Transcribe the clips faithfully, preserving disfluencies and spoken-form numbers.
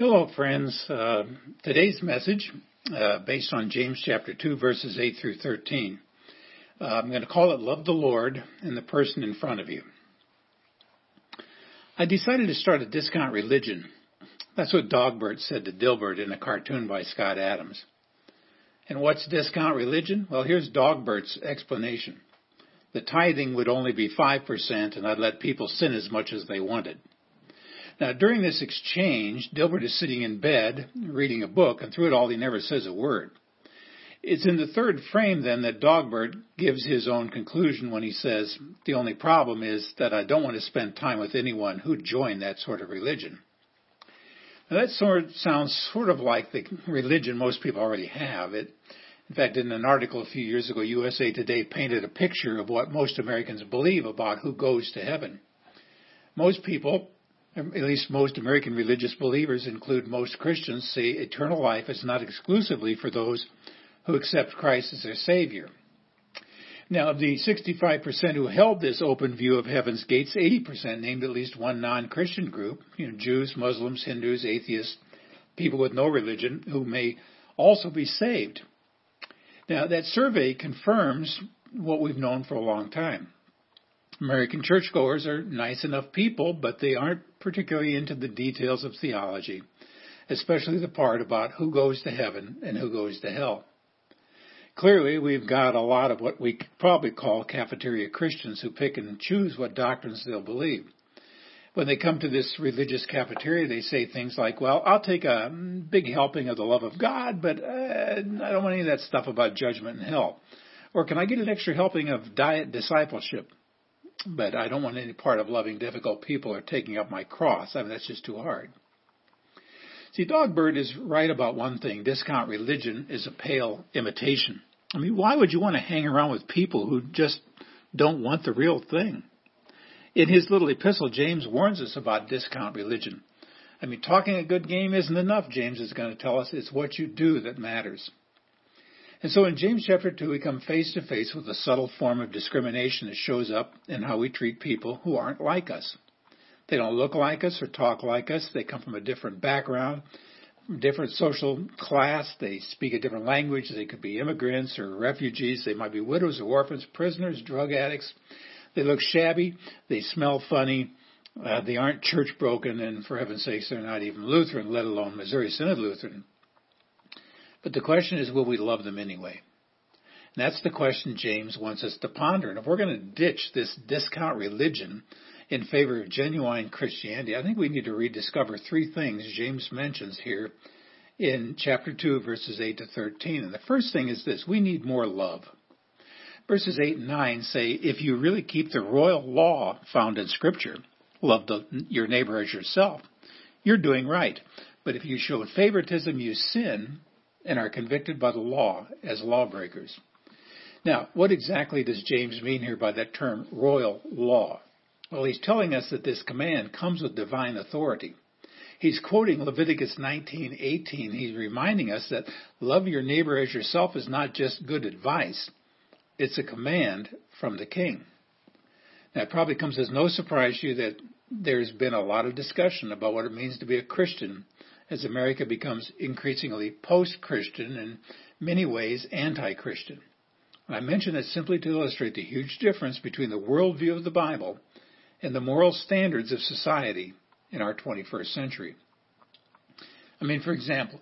Hello, friends. Uh, today's message, uh, based on James chapter two, verses eight through thirteen. Uh, I'm going to call it Love the Lord and the Person in Front of You. I decided to start a discount religion. That's what Dogbert said to Dilbert in a cartoon by Scott Adams. And what's discount religion? Well, here's Dogbert's explanation. The tithing would only be five percent, and I'd let people sin as much as they wanted. Now, during this exchange, Dilbert is sitting in bed, reading a book, and through it all, he never says a word. It's in the third frame, then, that Dogbert gives his own conclusion when he says, the only problem is that I don't want to spend time with anyone who joined that sort of religion. Now, that sort of sounds sort of like the religion most people already have. It, in fact, in an article a few years ago, U S A Today painted a picture of what most Americans believe about who goes to heaven. Most people, at least most American religious believers, include most Christians, see eternal life is not exclusively for those who accept Christ as their Savior. Now, of the sixty-five percent who held this open view of heaven's gates, eighty percent named at least one non-Christian group, you know, Jews, Muslims, Hindus, atheists, people with no religion, who may also be saved. Now, that survey confirms what we've known for a long time. American churchgoers are nice enough people, but they aren't particularly into the details of theology, especially the part about who goes to heaven and who goes to hell. Clearly, we've got a lot of what we could probably call cafeteria Christians who pick and choose what doctrines they'll believe. When they come to this religious cafeteria, they say things like, well, I'll take a big helping of the love of God, but uh, I don't want any of that stuff about judgment and hell. Or can I get an extra helping of diet discipleship? But I don't want any part of loving difficult people or taking up my cross. I mean, that's just too hard. See, Dogbert is right about one thing. Discount religion is a pale imitation. I mean, why would you want to hang around with people who just don't want the real thing? In his little epistle, James warns us about discount religion. I mean, talking a good game isn't enough, James is going to tell us. It's what you do that matters. And so in James chapter two, we come face to face with a subtle form of discrimination that shows up in how we treat people who aren't like us. They don't look like us or talk like us. They come from a different background, different social class. They speak a different language. They could be immigrants or refugees. They might be widows or orphans, prisoners, drug addicts. They look shabby. They smell funny. Uh, they aren't church broken. And for heaven's sakes, they're not even Lutheran, let alone Missouri Synod Lutheran. But the question is, will we love them anyway? And that's the question James wants us to ponder. And if we're going to ditch this discount religion in favor of genuine Christianity, I think we need to rediscover three things James mentions here in chapter two, verses eight to thirteen. And the first thing is this: we need more love. Verses eight and nine say, if you really keep the royal law found in Scripture, love the, your neighbor as yourself, you're doing right. But if you show favoritism, you sin and are convicted by the law as lawbreakers. Now, what exactly does James mean here by that term royal law? Well, he's telling us that this command comes with divine authority. He's quoting Leviticus nineteen eighteen. He's reminding us that love your neighbor as yourself is not just good advice. It's a command from the king. Now, it probably comes as no surprise to you that there's been a lot of discussion about what it means to be a Christian as America becomes increasingly post-Christian and in many ways anti-Christian. I mention that simply to illustrate the huge difference between the worldview of the Bible and the moral standards of society in our twenty-first century. I mean, for example,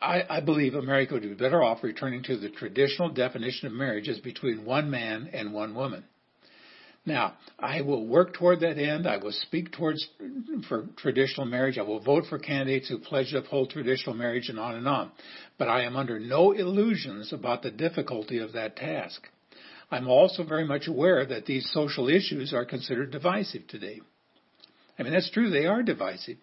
I, I believe America would be better off returning to the traditional definition of marriage as between one man and one woman. Now, I will work toward that end. I will speak towards for traditional marriage. I will vote for candidates who pledge to uphold traditional marriage and on and on. But I am under no illusions about the difficulty of that task. I'm also very much aware that these social issues are considered divisive today. I mean, that's true. They are divisive.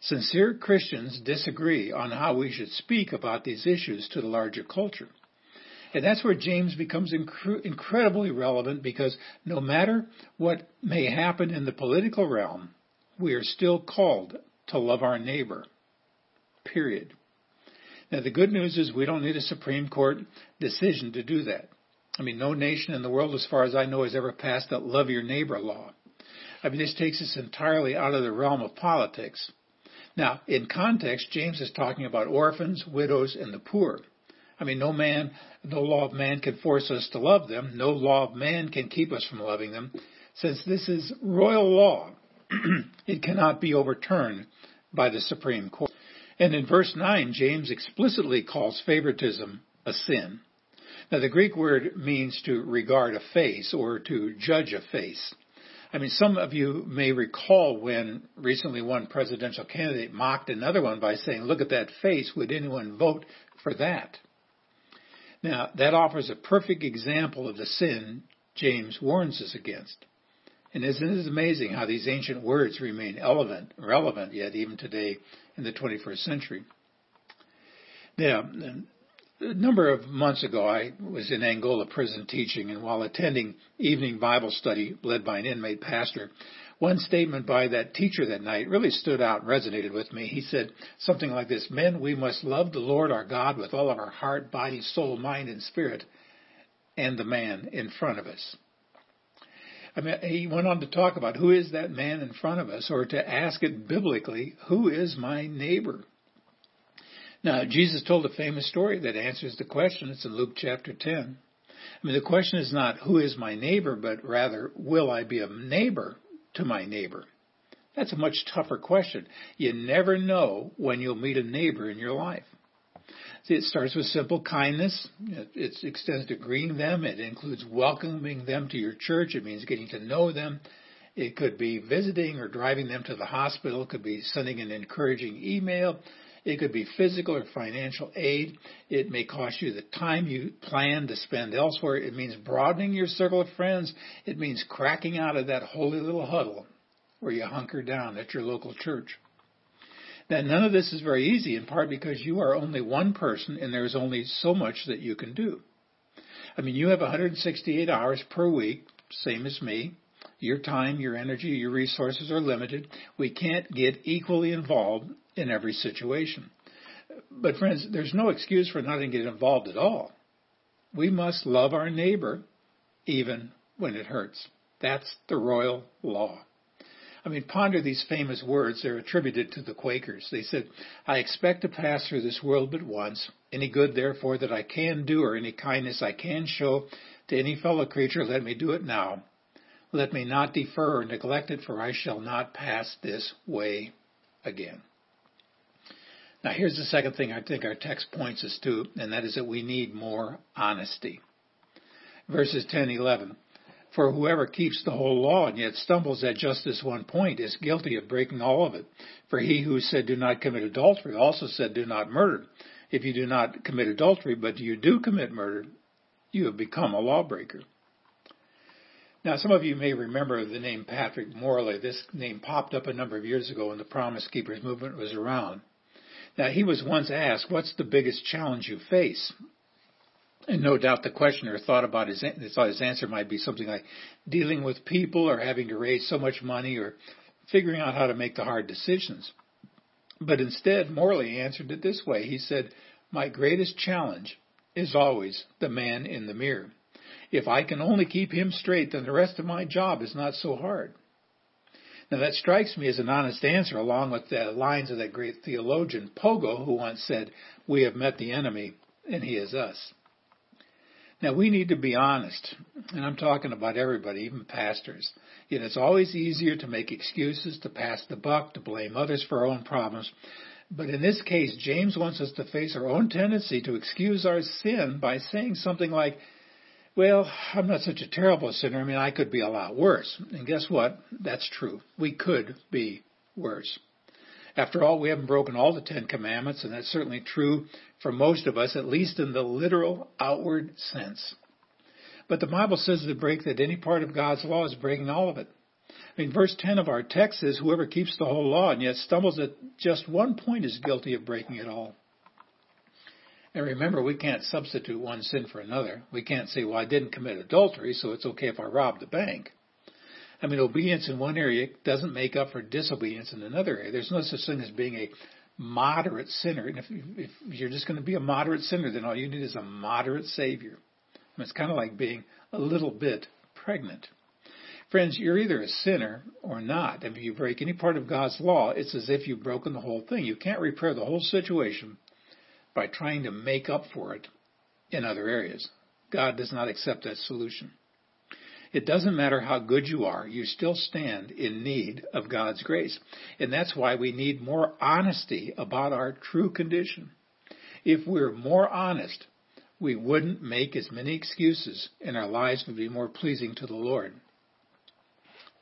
Sincere Christians disagree on how we should speak about these issues to the larger culture. And that's where James becomes incre- incredibly relevant, because no matter what may happen in the political realm, we are still called to love our neighbor, period. Now, the good news is we don't need a Supreme Court decision to do that. I mean, no nation in the world, as far as I know, has ever passed that love your neighbor law. I mean, this takes us entirely out of the realm of politics. Now, in context, James is talking about orphans, widows, and the poor. I mean, no man, no law of man can force us to love them. No law of man can keep us from loving them. Since this is royal law, it cannot be overturned by the Supreme Court. And in verse nine, James explicitly calls favoritism a sin. Now, the Greek word means to regard aface or to judge aface. I mean, some of you may recall when recently one presidential candidate mocked another one by saying, "Look at that face. Would anyone vote for that?" Now, that offers a perfect example of the sin James warns us against. And isn't it amazing how these ancient words remain relevant, relevant yet even today in the twenty-first century? Now, a number of months ago, I was in Angola prison teaching, and while attending evening Bible study led by an inmate pastor, one statement by that teacher that night really stood out and resonated with me. He said something like this: "Men, we must love the Lord our God with all of our heart, body, soul, mind, and spirit, and the man in front of us." I mean, he went on to talk about who is that man in front of us, or to ask it biblically, who is my neighbor? Now, Jesus told a famous story that answers the question. It's in Luke chapter ten. I mean, the question is not who is my neighbor, but rather, will I be a neighbor to my neighbor? That's a much tougher question. You never know when you'll meet a neighbor in your life. See, it starts with simple kindness. It, it extends to greeting them. It includes welcoming them to your church. It means getting to know them. It could be visiting or driving them to the hospital. It could be sending an encouraging email. It could be physical or financial aid. It may cost you the time you plan to spend elsewhere. It means broadening your circle of friends. It means cracking out of that holy little huddle where you hunker down at your local church. Now, none of this is very easy, in part because you are only one person and there's only so much that you can do. I mean, you have one hundred sixty-eight hours per week, same as me. Your time, your energy, your resources are limited. We can't get equally involved in every situation. But friends, there's no excuse for not to get involved at all. We must love our neighbor even when it hurts. That's the royal law. I mean, ponder these famous words. They're attributed to the Quakers. They said, "I expect to pass through this world but once. Any good, therefore, that I can do or any kindness I can show to any fellow creature, let me do it now. Let me not defer or neglect it, for I shall not pass this way again." Now, here's the second thing I think our text points us to, and that is that we need more honesty. Verses ten and eleven. "For whoever keeps the whole law and yet stumbles at just this one point is guilty of breaking all of it. For he who said, 'Do not commit adultery,' also said, 'Do not murder.' If you do not commit adultery, but you do commit murder, you have become a lawbreaker." Now, some of you may remember the name Patrick Morley. This name popped up a number of years ago when the Promise Keepers movement was around. Now, he was once asked, "What's the biggest challenge you face?" And no doubt the questioner thought about his, thought his answer might be something like dealing with people or having to raise so much money or figuring out how to make the hard decisions. But instead, Morley answered it this way. He said, "My greatest challenge is always the man in the mirror. If I can only keep him straight, then the rest of my job is not so hard." Now, that strikes me as an honest answer, along with the lines of that great theologian Pogo, who once said, "We have met the enemy, and he is us." Now, we need to be honest, and I'm talking about everybody, even pastors. Yet it's always easier to make excuses, to pass the buck, to blame others for our own problems. But in this case, James wants us to face our own tendency to excuse our sin by saying something like, "Well, I'm not such a terrible sinner. I mean, I could be a lot worse." And guess what? That's true. We could be worse. After all, we haven't broken all the Ten Commandments, and that's certainly true for most of us, at least in the literal outward sense. But the Bible says to break that any part of God's law is breaking all of it. I mean, verse ten of our text says, "Whoever keeps the whole law and yet stumbles at just one point is guilty of breaking it all." And remember, we can't substitute one sin for another. We can't say, "Well, I didn't commit adultery, so it's okay if I rob the bank." I mean, obedience in one area doesn't make up for disobedience in another area. There's no such thing as being a moderate sinner. And if, if you're just going to be a moderate sinner, then all you need is a moderate Savior. I mean, it's kind of like being a little bit pregnant. Friends, you're either a sinner or not. If you break any part of God's law, it's as if you've broken the whole thing. You can't repair the whole situation by trying to make up for it in other areas. God does not accept that solution. It doesn't matter how good you are. You still stand in need of God's grace. And that's why we need more honesty about our true condition. If we're more honest, we wouldn't make as many excuses, and our lives would be more pleasing to the Lord.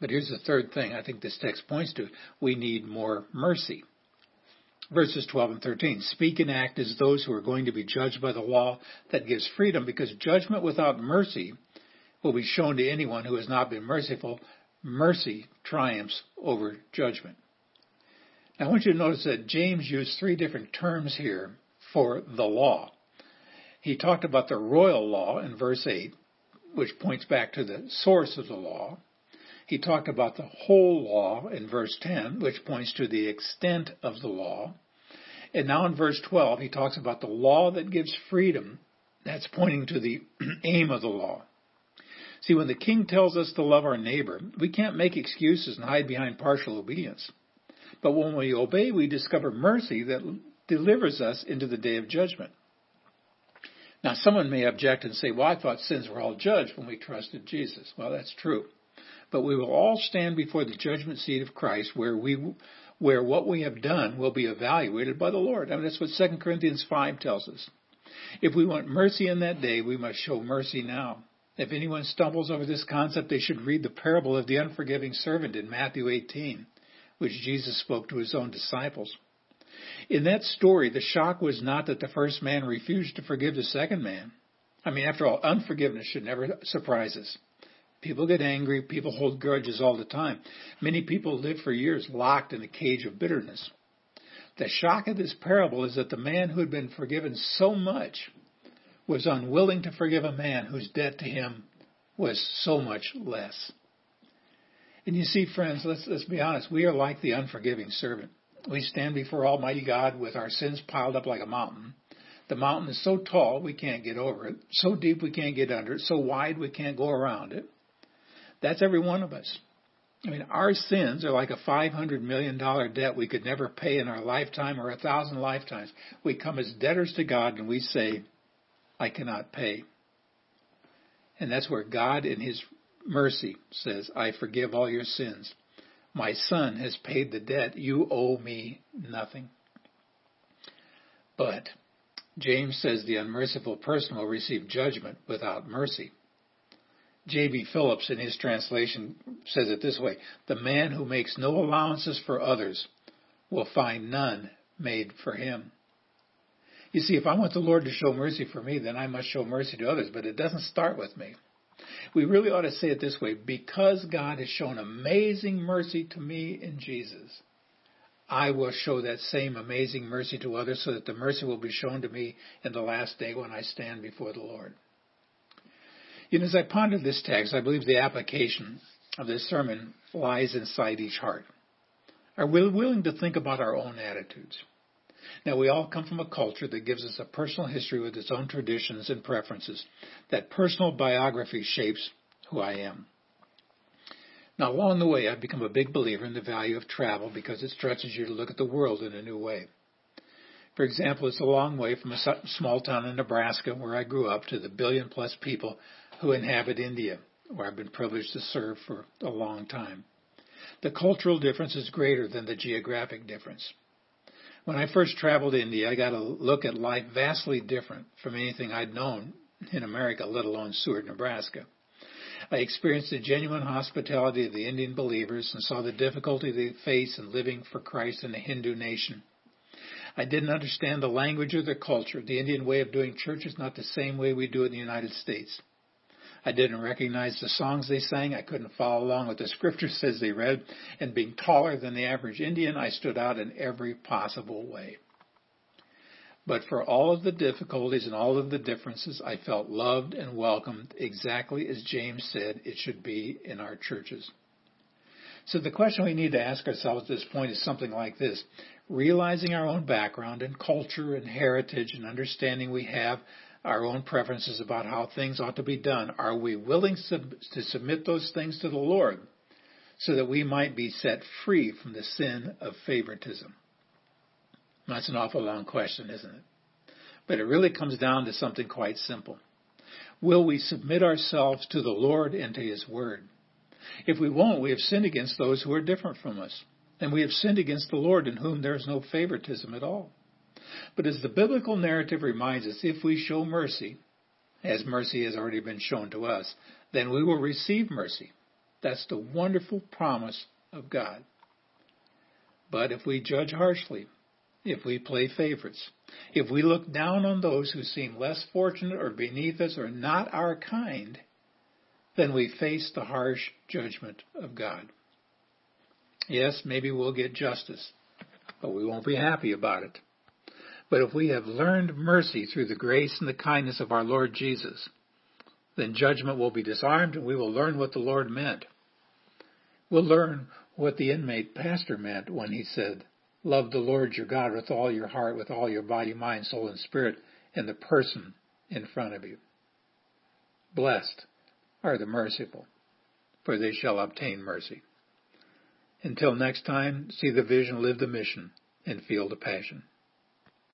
But here's the third thing I think this text points to. We need more mercy. Verses twelve and thirteen, speak and act as those who are going to be judged by the law that gives freedom, because judgment without mercy will be shown to anyone who has not been merciful. Mercy triumphs over judgment. Now I want you to notice that James used three different terms here for the law. He talked about the royal law in verse eight, which points back to the source of the law. He talked about the whole law in verse ten, which points to the extent of the law. And now in verse twelve, he talks about the law that gives freedom. That's pointing to the aim of the law. See, when the king tells us to love our neighbor, we can't make excuses and hide behind partial obedience. But when we obey, we discover mercy that delivers us into the day of judgment. Now, someone may object and say, well, I thought sins were all judged when we trusted Jesus. Well, that's true. But we will all stand before the judgment seat of Christ where we, where what we have done will be evaluated by the Lord. I mean, that's what Second Corinthians five tells us. If we want mercy in that day, we must show mercy now. If anyone stumbles over this concept, they should read the parable of the unforgiving servant in Matthew eighteen, which Jesus spoke to his own disciples. In that story, the shock was not that the first man refused to forgive the second man. I mean, after all, unforgiveness should never surprise us. People get angry. People hold grudges all the time. Many people live for years locked in a cage of bitterness. The shock of this parable is that the man who had been forgiven so much was unwilling to forgive a man whose debt to him was so much less. And you see, friends, let's, let's be honest. We are like the unforgiving servant. We stand before Almighty God with our sins piled up like a mountain. The mountain is so tall we can't get over it, so deep we can't get under it, so wide we can't go around it. That's every one of us. I mean, our sins are like a five hundred million dollars debt we could never pay in our lifetime or a thousand lifetimes. We come as debtors to God and we say, I cannot pay. And that's where God in his mercy says, I forgive all your sins. My son has paid the debt. You owe me nothing. But James says the unmerciful person will receive judgment without mercy. J B Phillips, in his translation, says it this way. The man who makes no allowances for others will find none made for him. You see, if I want the Lord to show mercy for me, then I must show mercy to others. But it doesn't start with me. We really ought to say it this way. Because God has shown amazing mercy to me in Jesus, I will show that same amazing mercy to others so that the mercy will be shown to me in the last day when I stand before the Lord. You know, as I pondered this text, I believe the application of this sermon lies inside each heart. Are we willing to think about our own attitudes? Now, we all come from a culture that gives us a personal history with its own traditions and preferences. That personal biography shapes who I am. Now, along the way, I've become a big believer in the value of travel because it stretches you to look at the world in a new way. For example, it's a long way from a small town in Nebraska where I grew up to the billion-plus people who inhabit India, where I've been privileged to serve for a long time. The cultural difference is greater than the geographic difference. When I first traveled to India, I got a look at life vastly different from anything I'd known in America, let alone Seward, Nebraska. I experienced the genuine hospitality of the Indian believers and saw the difficulty they face in living for Christ in a Hindu nation. I didn't understand the language or their culture. The Indian way of doing church is not the same way we do it in the United States. I didn't recognize the songs they sang. I couldn't follow along with the scriptures as they read. And being taller than the average Indian, I stood out in every possible way. But for all of the difficulties and all of the differences, I felt loved and welcomed exactly as James said it should be in our churches. So the question we need to ask ourselves at this point is something like this. Realizing our own background and culture and heritage and understanding we have our own preferences about how things ought to be done, are we willing sub- to submit those things to the Lord so that we might be set free from the sin of favoritism? That's an awful long question, isn't it? But it really comes down to something quite simple. Will we submit ourselves to the Lord and to His Word? If we won't, we have sinned against those who are different from us. And we have sinned against the Lord, in whom there is no favoritism at all. But as the biblical narrative reminds us, if we show mercy, as mercy has already been shown to us, then we will receive mercy. That's the wonderful promise of God. But if we judge harshly, if we play favorites, if we look down on those who seem less fortunate or beneath us or not our kind, then we face the harsh judgment of God. Yes, maybe we'll get justice, but we won't be happy about it. But if we have learned mercy through the grace and the kindness of our Lord Jesus, then judgment will be disarmed and we will learn what the Lord meant. We'll learn what the inmate pastor meant when he said, "Love the Lord your God with all your heart, with all your body, mind, soul, and spirit," and the person in front of you. Blessed are the merciful, for they shall obtain mercy. Until next time, see the vision, live the mission, and feel the passion.